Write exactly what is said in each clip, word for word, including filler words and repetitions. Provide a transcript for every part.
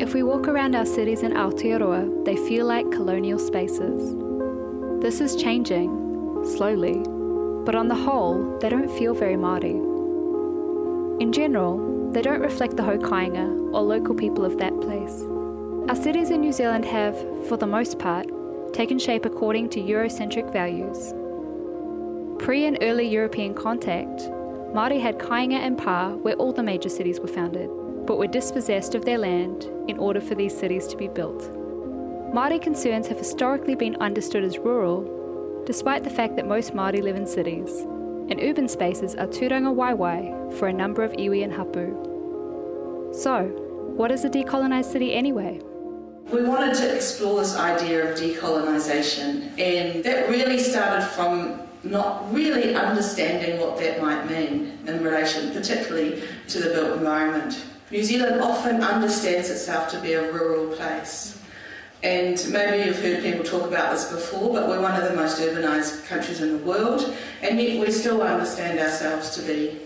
If we walk around our cities in Aotearoa, they feel like colonial spaces. This is changing, slowly, but on the whole, they don't feel very Māori. In general, they don't reflect the Hokainga or local people of that place. Our cities in New Zealand have, for the most part, taken shape according to Eurocentric values. Pre and early European contact, Māori had Kāinga and Pā where all the major cities were founded, but were dispossessed of their land in order for these cities to be built. Māori concerns have historically been understood as rural, despite the fact that most Māori live in cities, and urban spaces are tūranga waiwai for a number of iwi and hapu. So, what is a decolonised city anyway? We wanted to explore this idea of decolonisation, and that really started from not really understanding what that might mean in relation particularly to the built environment. New Zealand often understands itself to be a rural place, and maybe you've heard people talk about this before, but we're one of the most urbanised countries in the world, and yet we still understand ourselves to be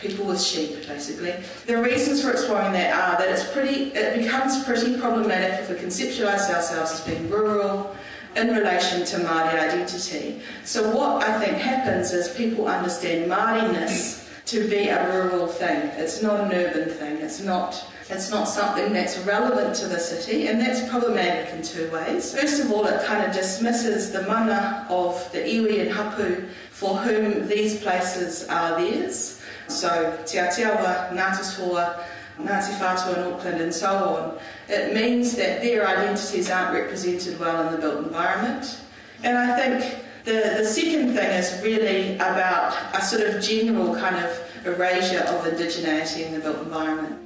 people with sheep, basically. The reasons for exploring that are that it's pretty, it becomes pretty problematic if we conceptualise ourselves as being rural in relation to Māori identity. So what I think happens is people understand Māori-ness to be a rural thing. It's not an urban thing. It's not, it's not something that's relevant to the city, and that's problematic in two ways. First of all, it kind of dismisses the mana of the iwi and hapu for whom these places are theirs. So Te Atiawa, Ngāti Toa, Ngāti Whātua in Auckland and so on. It means that their identities aren't represented well in the built environment. And I think the, the second thing is really about a sort of general kind of erasure of indigeneity in the built environment.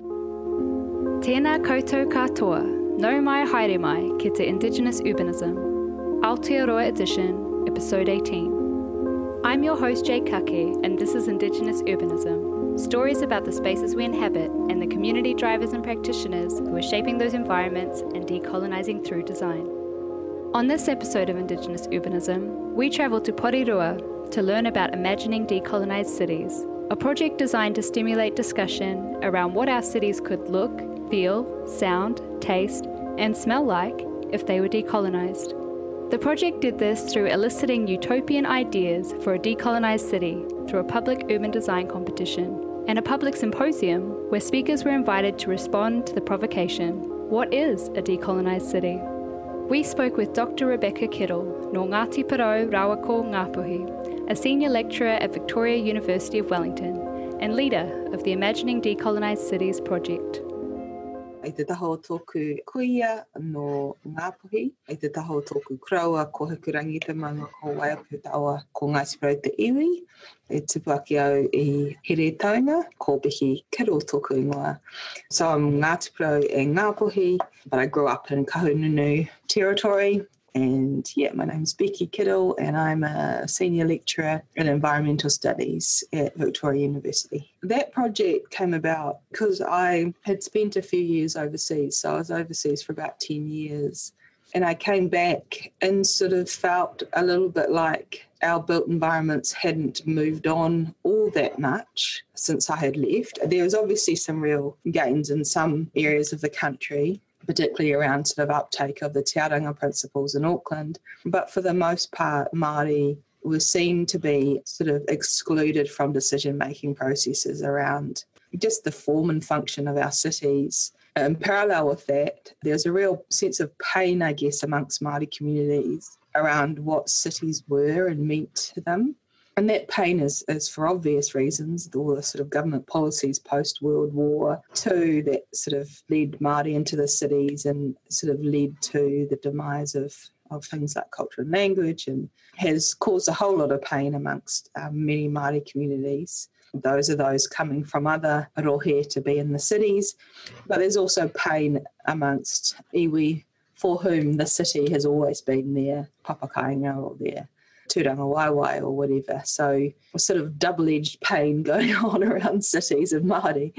Tēnā koutou katoa, nau mai haere mai ki te Indigenous Urbanism. Aotearoa Edition, Episode eighteen. I'm your host Jade Kake, and this is Indigenous Urbanism, stories about the spaces we inhabit and the community drivers and practitioners who are shaping those environments and decolonising through design. On this episode of Indigenous Urbanism, we travel to Porirua to learn about Imagining Decolonised Cities, a project designed to stimulate discussion around what our cities could look, feel, sound, taste and smell like if they were decolonised. The project did this through eliciting utopian ideas for a decolonised city through a public urban design competition and a public symposium where speakers were invited to respond to the provocation, what is a decolonised city? We spoke with Doctor Rebecca Kittle, nō Ngāti Porou Raukawa Ngāpuhi, a senior lecturer at Victoria University of Wellington and leader of the Imagining Decolonised Cities project. I te taho tōku kuia no Ngāpuhi, I te taho tōku kraua ko Hikurangi te manga ko Waiaputaoa ko Ngāti Porou te iwi, e tupu ake au I here taonga ko Behi Kiro tōku ingoa. So I'm Ngāti Porou e Ngāpuhi, but I grew up in Kahungunu territory. And yeah, my name's Becky Kittle and I'm a senior lecturer in environmental studies at Victoria University. That project came about because I had spent a few years overseas. So I was overseas for about ten years and I came back and sort of felt a little bit like our built environments hadn't moved on all that much since I had left. There was obviously some real gains in some areas of the country, particularly around sort of uptake of the Te Aranga principles in Auckland. But for the most part, Māori were seen to be sort of excluded from decision-making processes around just the form and function of our cities. And parallel with that, there's a real sense of pain, I guess, amongst Māori communities around what cities were and meant to them. And that pain is, is for obvious reasons, all the sort of government policies post-World War Two that sort of led Māori into the cities and sort of led to the demise of, of things like culture and language, and has caused a whole lot of pain amongst um, many Māori communities. Those are those coming from other rohe to be in the cities, but there's also pain amongst iwi for whom the city has always been their papakainga or their tūranga waiwai or whatever. So sort of double-edged pain going on around cities of Māori.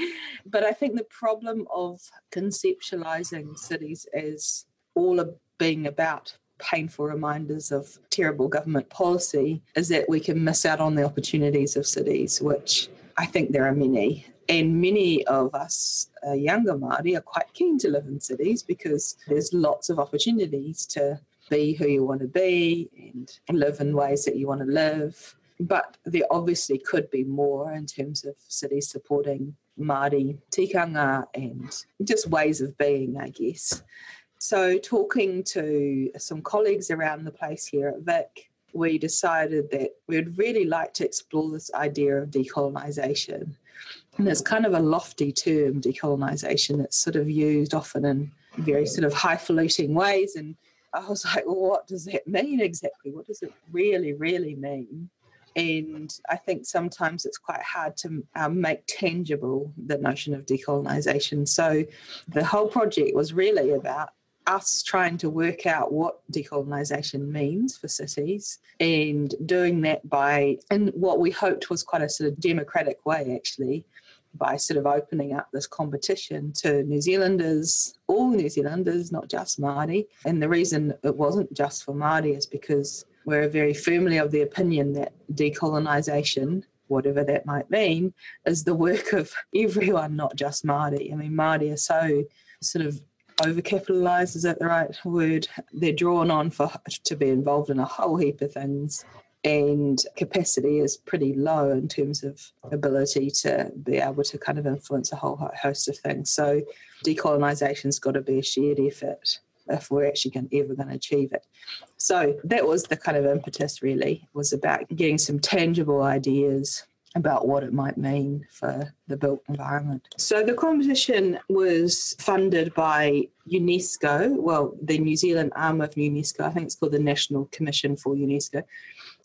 But I think the problem of conceptualising cities as all being about painful reminders of terrible government policy is that we can miss out on the opportunities of cities, which I think there are many. And many of us uh, younger Māori are quite keen to live in cities because there's lots of opportunities to be who you want to be and live in ways that you want to live. But there obviously could be more in terms of cities supporting Māori tikanga and just ways of being, I guess. So talking to some colleagues around the place here at Vic, we decided that we'd really like to explore this idea of decolonisation. And it's kind of a lofty term, decolonisation. It's sort of used often in very sort of highfalutin ways. And I was like, well, what does that mean exactly? What does it really, really mean? And I think sometimes it's quite hard to um, make tangible the notion of decolonisation. So the whole project was really about us trying to work out what decolonisation means for cities and doing that by, in what we hoped was quite a sort of democratic way actually, by sort of opening up this competition to New Zealanders, all New Zealanders, not just Māori. And the reason it wasn't just for Māori is because we're very firmly of the opinion that decolonisation, whatever that might mean, is the work of everyone, not just Māori. I mean, Māori are so sort of overcapitalised, is that the right word? They're drawn on for to be involved in a whole heap of things, and capacity is pretty low in terms of ability to be able to kind of influence a whole host of things. So decolonisation's got to be a shared effort if we're actually going, ever going to achieve it. So that was the kind of impetus, really, was about getting some tangible ideas about what it might mean for the built environment. So the competition was funded by UNESCO, well, the New Zealand arm of UNESCO, I think it's called the National Commission for UNESCO.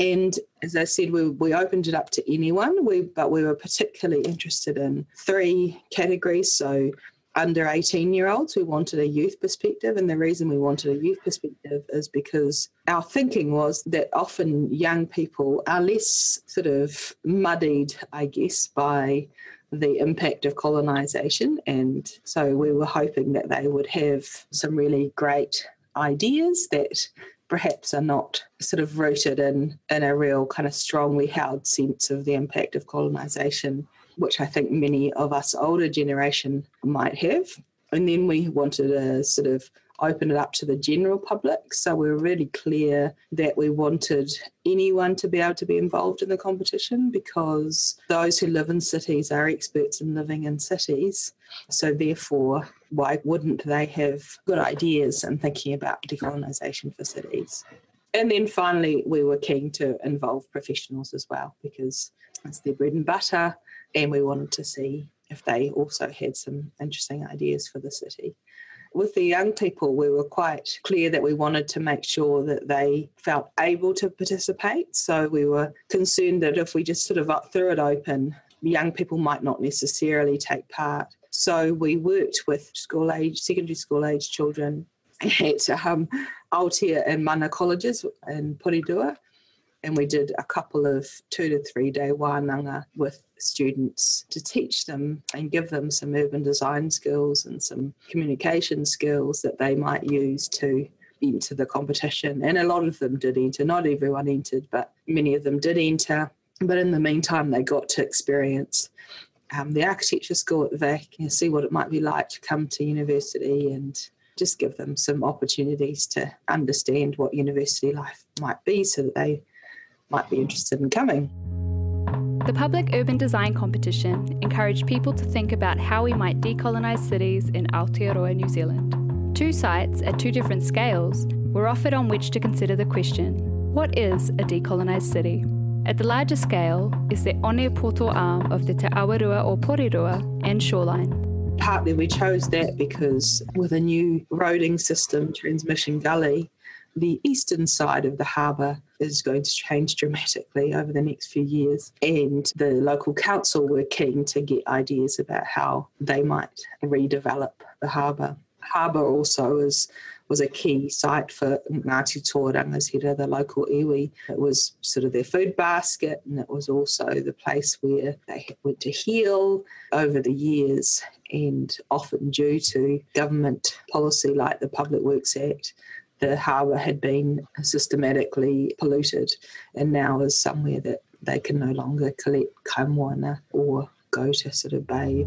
And as I said, we, we opened it up to anyone, we, but we were particularly interested in three categories. So under eighteen-year-olds, we wanted a youth perspective. And the reason we wanted a youth perspective is because our thinking was that often young people are less sort of muddied, I guess, by the impact of colonisation. And so we were hoping that they would have some really great ideas that perhaps are not sort of rooted in, in a real kind of strongly held sense of the impact of colonisation, which I think many of us older generation might have. And then we wanted to sort of open it up to the general public. So we were really clear that we wanted anyone to be able to be involved in the competition because those who live in cities are experts in living in cities. So therefore, why wouldn't they have good ideas in thinking about decolonisation for cities? And then finally, we were keen to involve professionals as well because it's their bread and butter. And we wanted to see if they also had some interesting ideas for the city. With the young people, we were quite clear that we wanted to make sure that they felt able to participate. So we were concerned that if we just sort of threw it open, young people might not necessarily take part. So we worked with school age, secondary school age children at um, Aotea and Mana colleges in Porirua. And we did a couple of two to three day wānanga with students to teach them and give them some urban design skills and some communication skills that they might use to enter the competition. And a lot of them did enter. Not everyone entered, but many of them did enter. But in the meantime, they got to experience um, the architecture school at Vic and see what it might be like to come to university and just give them some opportunities to understand what university life might be so that they might be interested in coming. The Public Urban Design Competition encouraged people to think about how we might decolonise cities in Aotearoa, New Zealand. Two sites at two different scales were offered on which to consider the question, what is a decolonised city? At the larger scale is the Onepoto arm of the Te Awarua or Porirua and shoreline. Partly we chose that because with a new roading system, Transmission Gully, the eastern side of the harbour is going to change dramatically over the next few years, and the local council were keen to get ideas about how they might redevelop the harbour. Harbour also is, was a key site for Ngāti Tō Rangatira, the local iwi. It was sort of their food basket, and it was also the place where they went to heal over the years, and often due to government policy like the Public Works Act, the harbour had been systematically polluted and now is somewhere that they can no longer collect kaimoana or go to sort of bathe.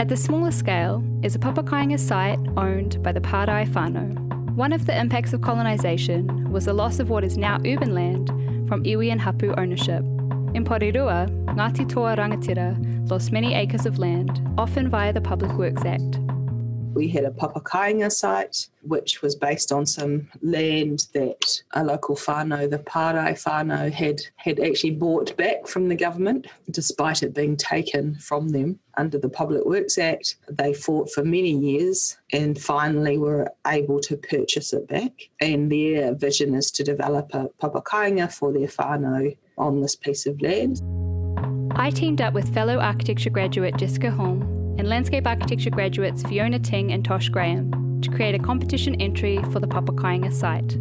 At the smaller scale is a papakainga site owned by the Pārai whānau. One of the impacts of colonisation was the loss of what is now urban land from iwi and hapu ownership. In Porirua, Ngāti Toa Rangatira lost many acres of land, often via the Public Works Act. We had a papakainga site, which was based on some land that a local whānau, the Pārai whānau, had, had actually bought back from the government, despite it being taken from them under the Public Works Act. They fought for many years and finally were able to purchase it back. And their vision is to develop a papakainga for their whānau on this piece of land. I teamed up with fellow architecture graduate Jessica Holmes and landscape architecture graduates Fiona Ting and Tosh Graham to create a competition entry for the papakainga site.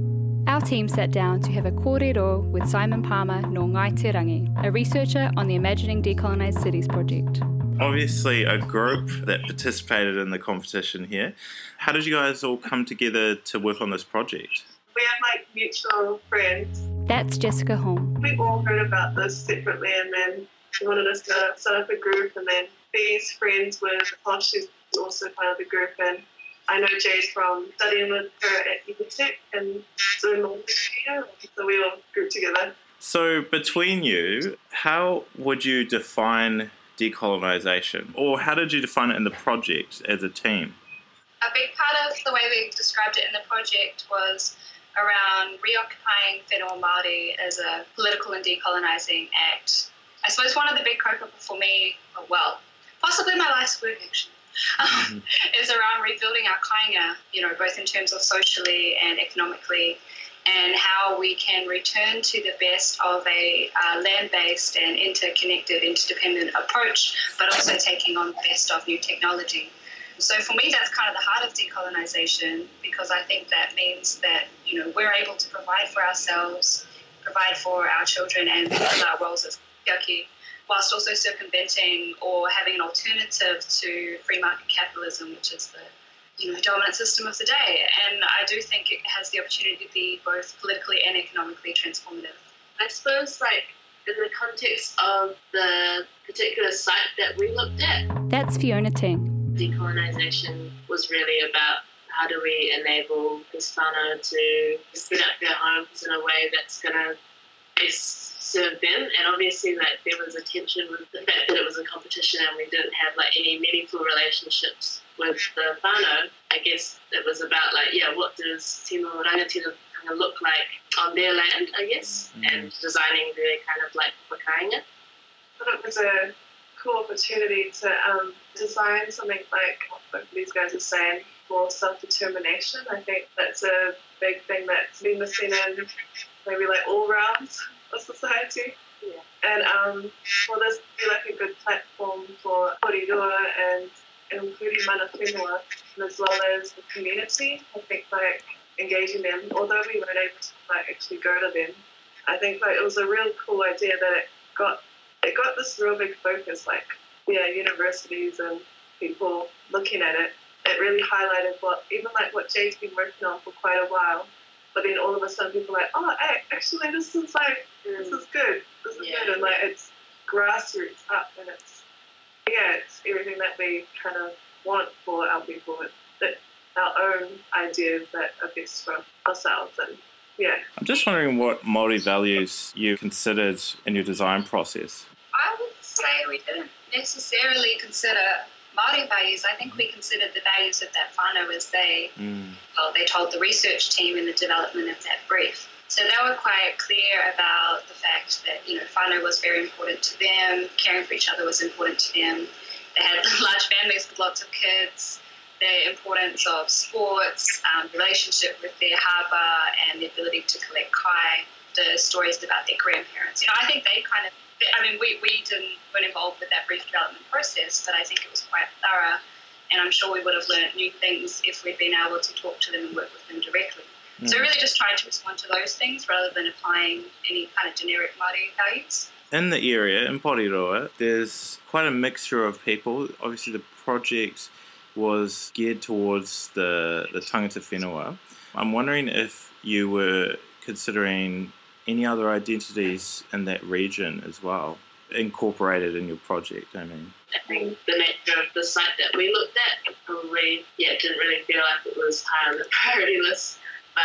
Our team sat down to have a kōrero with Simon Palmer nō Ngai Te Rangi, a researcher on the Imagining Decolonised Cities project. Obviously a group that participated in the competition here. How did you guys all come together to work on this project? We have like mutual friends. That's Jessica Holmes. We all heard about this separately and then she wanted us to set up a group, and then these friends were Tosh, who's also part of the group, and I know Jade from studying with her at Epitech, and so we all grouped together. So between you, how would you define decolonisation, or how did you define it in the project as a team? A big part of the way we described it in the project was around reoccupying whenua Māori as a political and decolonising act. I suppose one of the big co-op for me, well, possibly my life's work actually, um, mm-hmm. is around rebuilding our kāinga, you know, both in terms of socially and economically, and how we can return to the best of a uh, land-based and interconnected, interdependent approach, but also taking on the best of new technology. So for me, that's kind of the heart of decolonisation, because I think that means that, you know, we're able to provide for ourselves, provide for our children, and build our roles as whilst also circumventing or having an alternative to free market capitalism, which is the, you know, dominant system of the day. And I do think it has the opportunity to be both politically and economically transformative. I suppose, like, in the context of the particular site that we looked at. That's Fiona Ting. Decolonisation was really about how do we enable this whānau to set up their homes in a way that's going to best serve them, and obviously like there was a tension with the fact that it was a competition and we didn't have like any meaningful relationships with the whānau. I guess it was about like, yeah, what does Te Atiawa Rangatira kind of look like on their land, I guess, mm. and designing their kind of like papakainga. I thought it was a cool opportunity to um, design something like what both these guys are saying for self-determination. I think that's a big thing that's been missing in maybe like all rounds of society. Yeah. And um, for this to be like a good platform for Porirua and including mana whenua, as well as the community, I think like engaging them, although we weren't able to like actually go to them, I think like it was a real cool idea that it got it got this real big focus, like yeah, universities and people looking at it. It really highlighted what even like what Jade's been working on for quite a while. But then all of a sudden people are like, oh, actually, this is like, this is good. This is yeah. good. And like, it's grassroots up and it's, yeah, it's everything that we kind of want for our people. It's, it's our own ideas that are best for ourselves. And yeah. I'm just wondering what Māori values you considered in your design process. I would say we didn't necessarily consider Māori values. I think we considered the values of that whānau as they, mm. well, they told the research team in the development of that brief. So they were quite clear about the fact that, you know, whānau was very important to them, caring for each other was important to them. They had large families with lots of kids, the importance of sports, um, relationship with their harbour and the ability to collect kai, the stories about their grandparents. You know, I think they kind of I mean, we, we didn't, weren't involved with that brief development process, but I think it was quite thorough, and I'm sure we would have learnt new things if we'd been able to talk to them and work with them directly. Mm. So really just trying to respond to those things rather than applying any kind of generic Māori values. In the area, in Porirua, there's quite a mixture of people. Obviously the project was geared towards the, the tangata whenua. I'm wondering if you were considering any other identities in that region as well? incorporated in your project, I mean? I think the nature of the site that we looked at probably, yeah, didn't really feel like it was high on the priority list. But,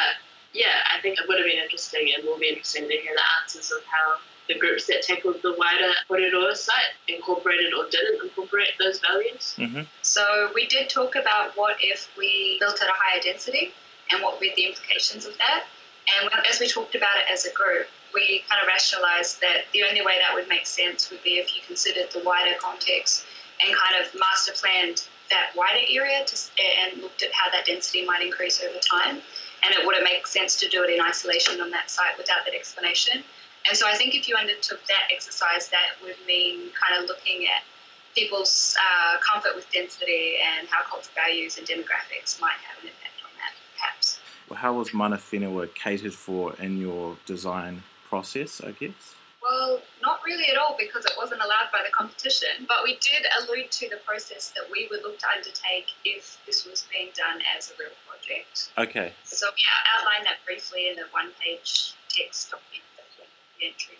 yeah, I think it would have been interesting and will be interesting to hear the answers of how the groups that tackled the wider Porirua site incorporated or didn't incorporate those values. Mm-hmm. So we did talk about what if we built at a higher density and what were the implications of that. And as we talked about it as a group, we kind of rationalised that the only way that would make sense would be if you considered the wider context and kind of master planned that wider area to, and looked at how that density might increase over time. And it wouldn't make sense to do it in isolation on that site without that explanation. And so I think if you undertook that exercise, that would mean kind of looking at people's uh, comfort with density and how cultural values and demographics might have an impact on that, perhaps. Well, how was mana whenua catered for in your design process, I guess? Well, not really at all, because it wasn't allowed by the competition. But we did allude to the process that we would look to undertake if this was being done as a real project. Okay. So yeah, outline that briefly in the one-page text document that went with the entry.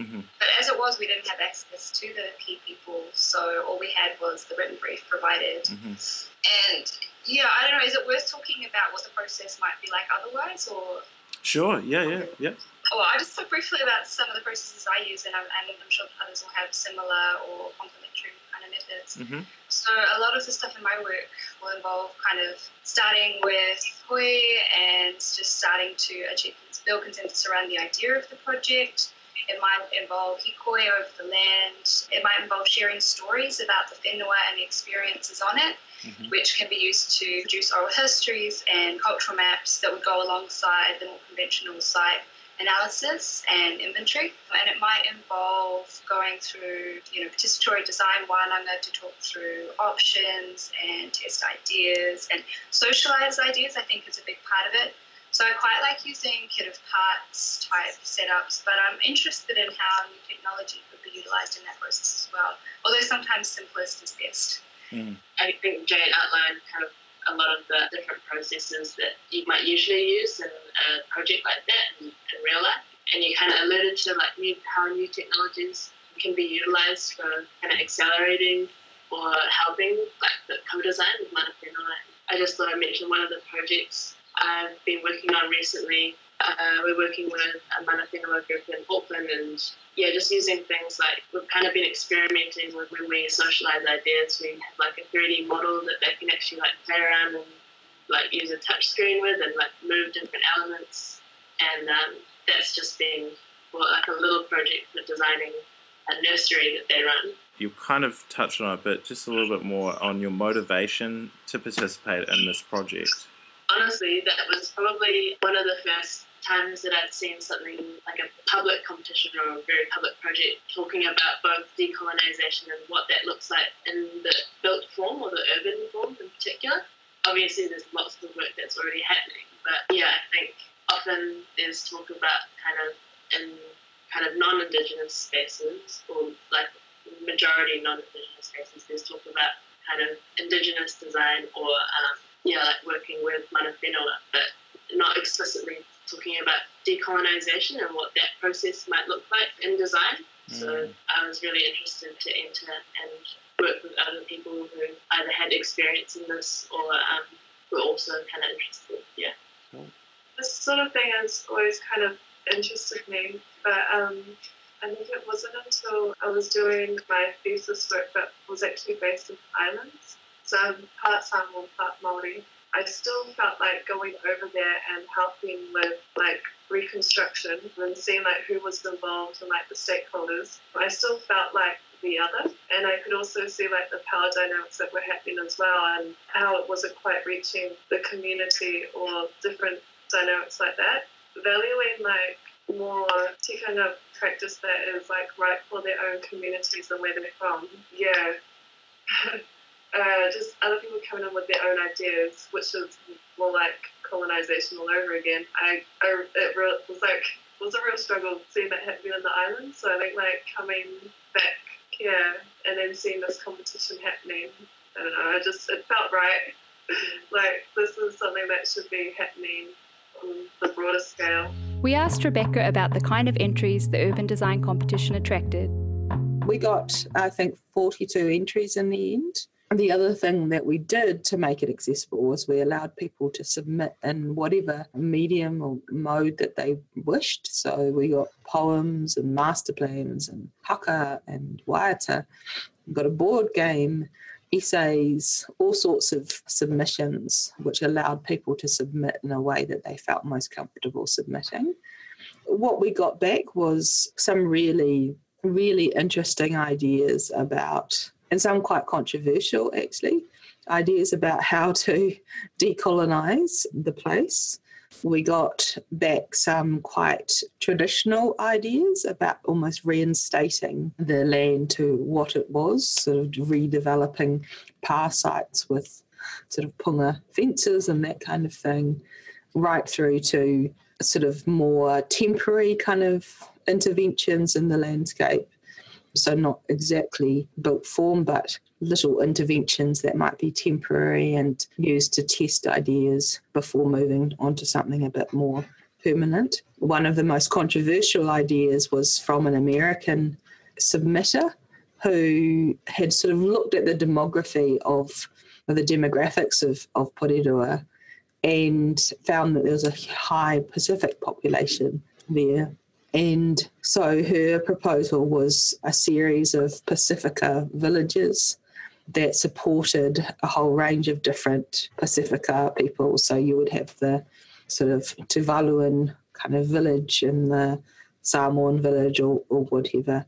Mm-hmm. But as it was, we didn't have access to the key people, so all we had was the written brief provided. Mm-hmm. And yeah, I don't know, is it worth talking about what the process might be like otherwise, or? Sure. Yeah. Yeah. Yeah. Well, I'll just talk briefly about some of the processes I use, and I'm, and I'm sure others will have similar or complementary kind of methods. Mm-hmm. So a lot of the stuff in my work will involve kind of starting with hui and just starting to achieve, build consensus around the idea of the project. It might involve hikoi over the land. It might involve sharing stories about the whenua and the experiences on it, mm-hmm. which can be used to produce oral histories and cultural maps that would go alongside the more conventional site analysis and inventory. And it might involve going through, you know, participatory design wānanga to talk through options and test ideas and socialise ideas, I think, is a big part of it. So I quite like using kit of parts type setups, but I'm interested in how new technology could be utilised in that process as well, although sometimes simplest is best. Mm. I think Jade outlined kind of a lot of the different processes that you might usually use in a project like that in, in real life, and you kind of alluded to like new, how new technologies can be utilised for kind of accelerating or helping like the co-design with mana whenua. I just thought I mentioned one of the projects I've been working on recently. Uh, we're working with a mana whenua group in Auckland, and yeah, just using things like we've kind of been experimenting with when we socialise ideas. We have like a three D model that they can actually like play around and like use a touch screen with and like move different elements. And um, that's just been well, like a little project for designing a nursery that they run. You kind of touched on it, but just a little bit more on your motivation to participate in this project. Honestly, that was probably one of the first times that I'd seen something like a public competition or a very public project talking about both decolonisation and what that looks like in the built form or the urban form in particular. Obviously, there's lots of work that's already happening, but yeah, I think often there's talk about kind of in kind of non-Indigenous spaces, or like majority non-Indigenous spaces, there's talk about kind of Indigenous design or um, yeah, like working with mana whenua, but not explicitly talking about decolonisation and what that process might look like in design. Mm. So I was really interested to enter and work with other people who either had experience in this or um, were also kind of interested, yeah. Mm. This sort of thing has always kind of interested me, but um, I think it wasn't until I was doing my thesis work that was actually based in islands. So I'm part Samoan, part Māori. I still felt like going over there and helping with like reconstruction and seeing like who was involved and like the stakeholders. I still felt like the other, and I could also see like the power dynamics that were happening as well and how it wasn't quite reaching the community or different dynamics like that. Valuing like more tikanga practice that is like right for their own communities and where they're from. Yeah. Uh, just other people coming in with their own ideas, which is more like colonisation all over again. I, I it re- was like it was a real struggle seeing that happening on the island. So I think like coming back here yeah, and then seeing this competition happening, I don't know. I just it felt right. Like this is something that should be happening on the broader scale. We asked Rebecca about the kind of entries the urban design competition attracted. We got, I think, forty-two entries in the end. And the other thing that we did to make it accessible was we allowed people to submit in whatever medium or mode that they wished. So we got poems and master plans and haka and waiata. We got a board game, essays, all sorts of submissions, which allowed people to submit in a way that they felt most comfortable submitting. What we got back was some really, really interesting ideas about, and some quite controversial actually, ideas about how to decolonise the place. We got back some quite traditional ideas about almost reinstating the land to what it was, sort of redeveloping pa sites with sort of punga fences and that kind of thing, right through to sort of more temporary kind of interventions in the landscape. So not exactly built form, but little interventions that might be temporary and used to test ideas before moving on to something a bit more permanent. One of the most controversial ideas was from an American submitter who had sort of looked at the demography of, or the demographics of, of Porirua, and found that there was a high Pacific population there. And so her proposal was a series of Pacifica villages that supported a whole range of different Pacifica people. So you would have the sort of Tuvaluan kind of village and the Samoan village or, or whatever.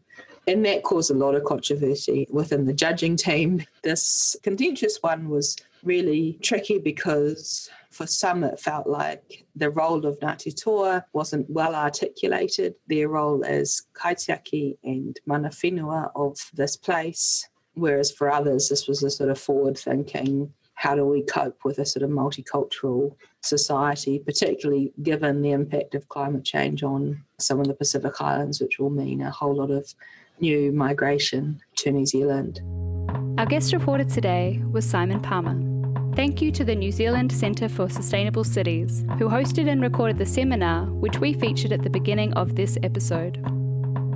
And that caused a lot of controversy within the judging team. This contentious one was really tricky because for some it felt like the role of Ngāti Toa wasn't well articulated, their role as kaitiaki and mana whenua of this place, whereas for others this was a sort of forward thinking, how do we cope with a sort of multicultural society, particularly given the impact of climate change on some of the Pacific Islands, which will mean a whole lot of new migration to New Zealand. Our guest reporter today was Simon Palmer. Thank you to the New Zealand Centre for Sustainable Cities, who hosted and recorded the seminar, which we featured at the beginning of this episode.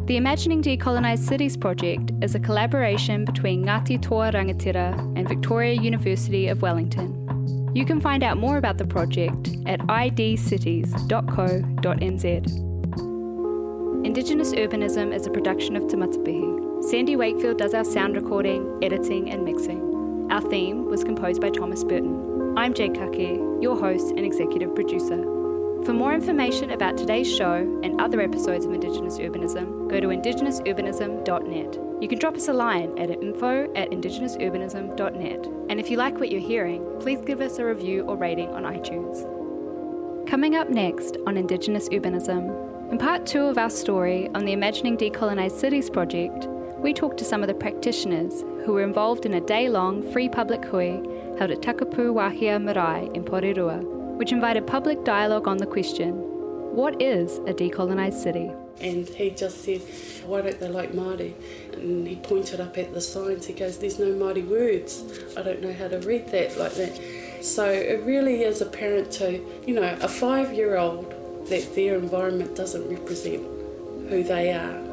The Imagining Decolonised Cities project is a collaboration between Ngāti Toa Rangatira and Victoria University of Wellington. You can find out more about the project at i d cities dot co dot n z. Indigenous Urbanism is a production of Tamatsupi. Sandy Wakefield does our sound recording, editing and mixing. Our theme was composed by Thomas Burton. I'm Jade Kake, your host and executive producer. For more information about today's show and other episodes of Indigenous Urbanism, go to indigenous urbanism dot net. You can drop us a line at info at indigenous urbanism dot net. And if you like what you're hearing, please give us a review or rating on iTunes. Coming up next on Indigenous Urbanism, in part two of our story on the Imagining Decolonised Cities project, we talked to some of the practitioners who were involved in a day-long free public hui held at Takapu Wāhia Marae in Porirua, which invited public dialogue on the question, what is a decolonised city? And he just said, why don't they like Māori? And he pointed up at the signs, he goes, there's no Māori words. I don't know how to read that like that. So it really is apparent to, you know, a five-year-old that their environment doesn't represent who they are.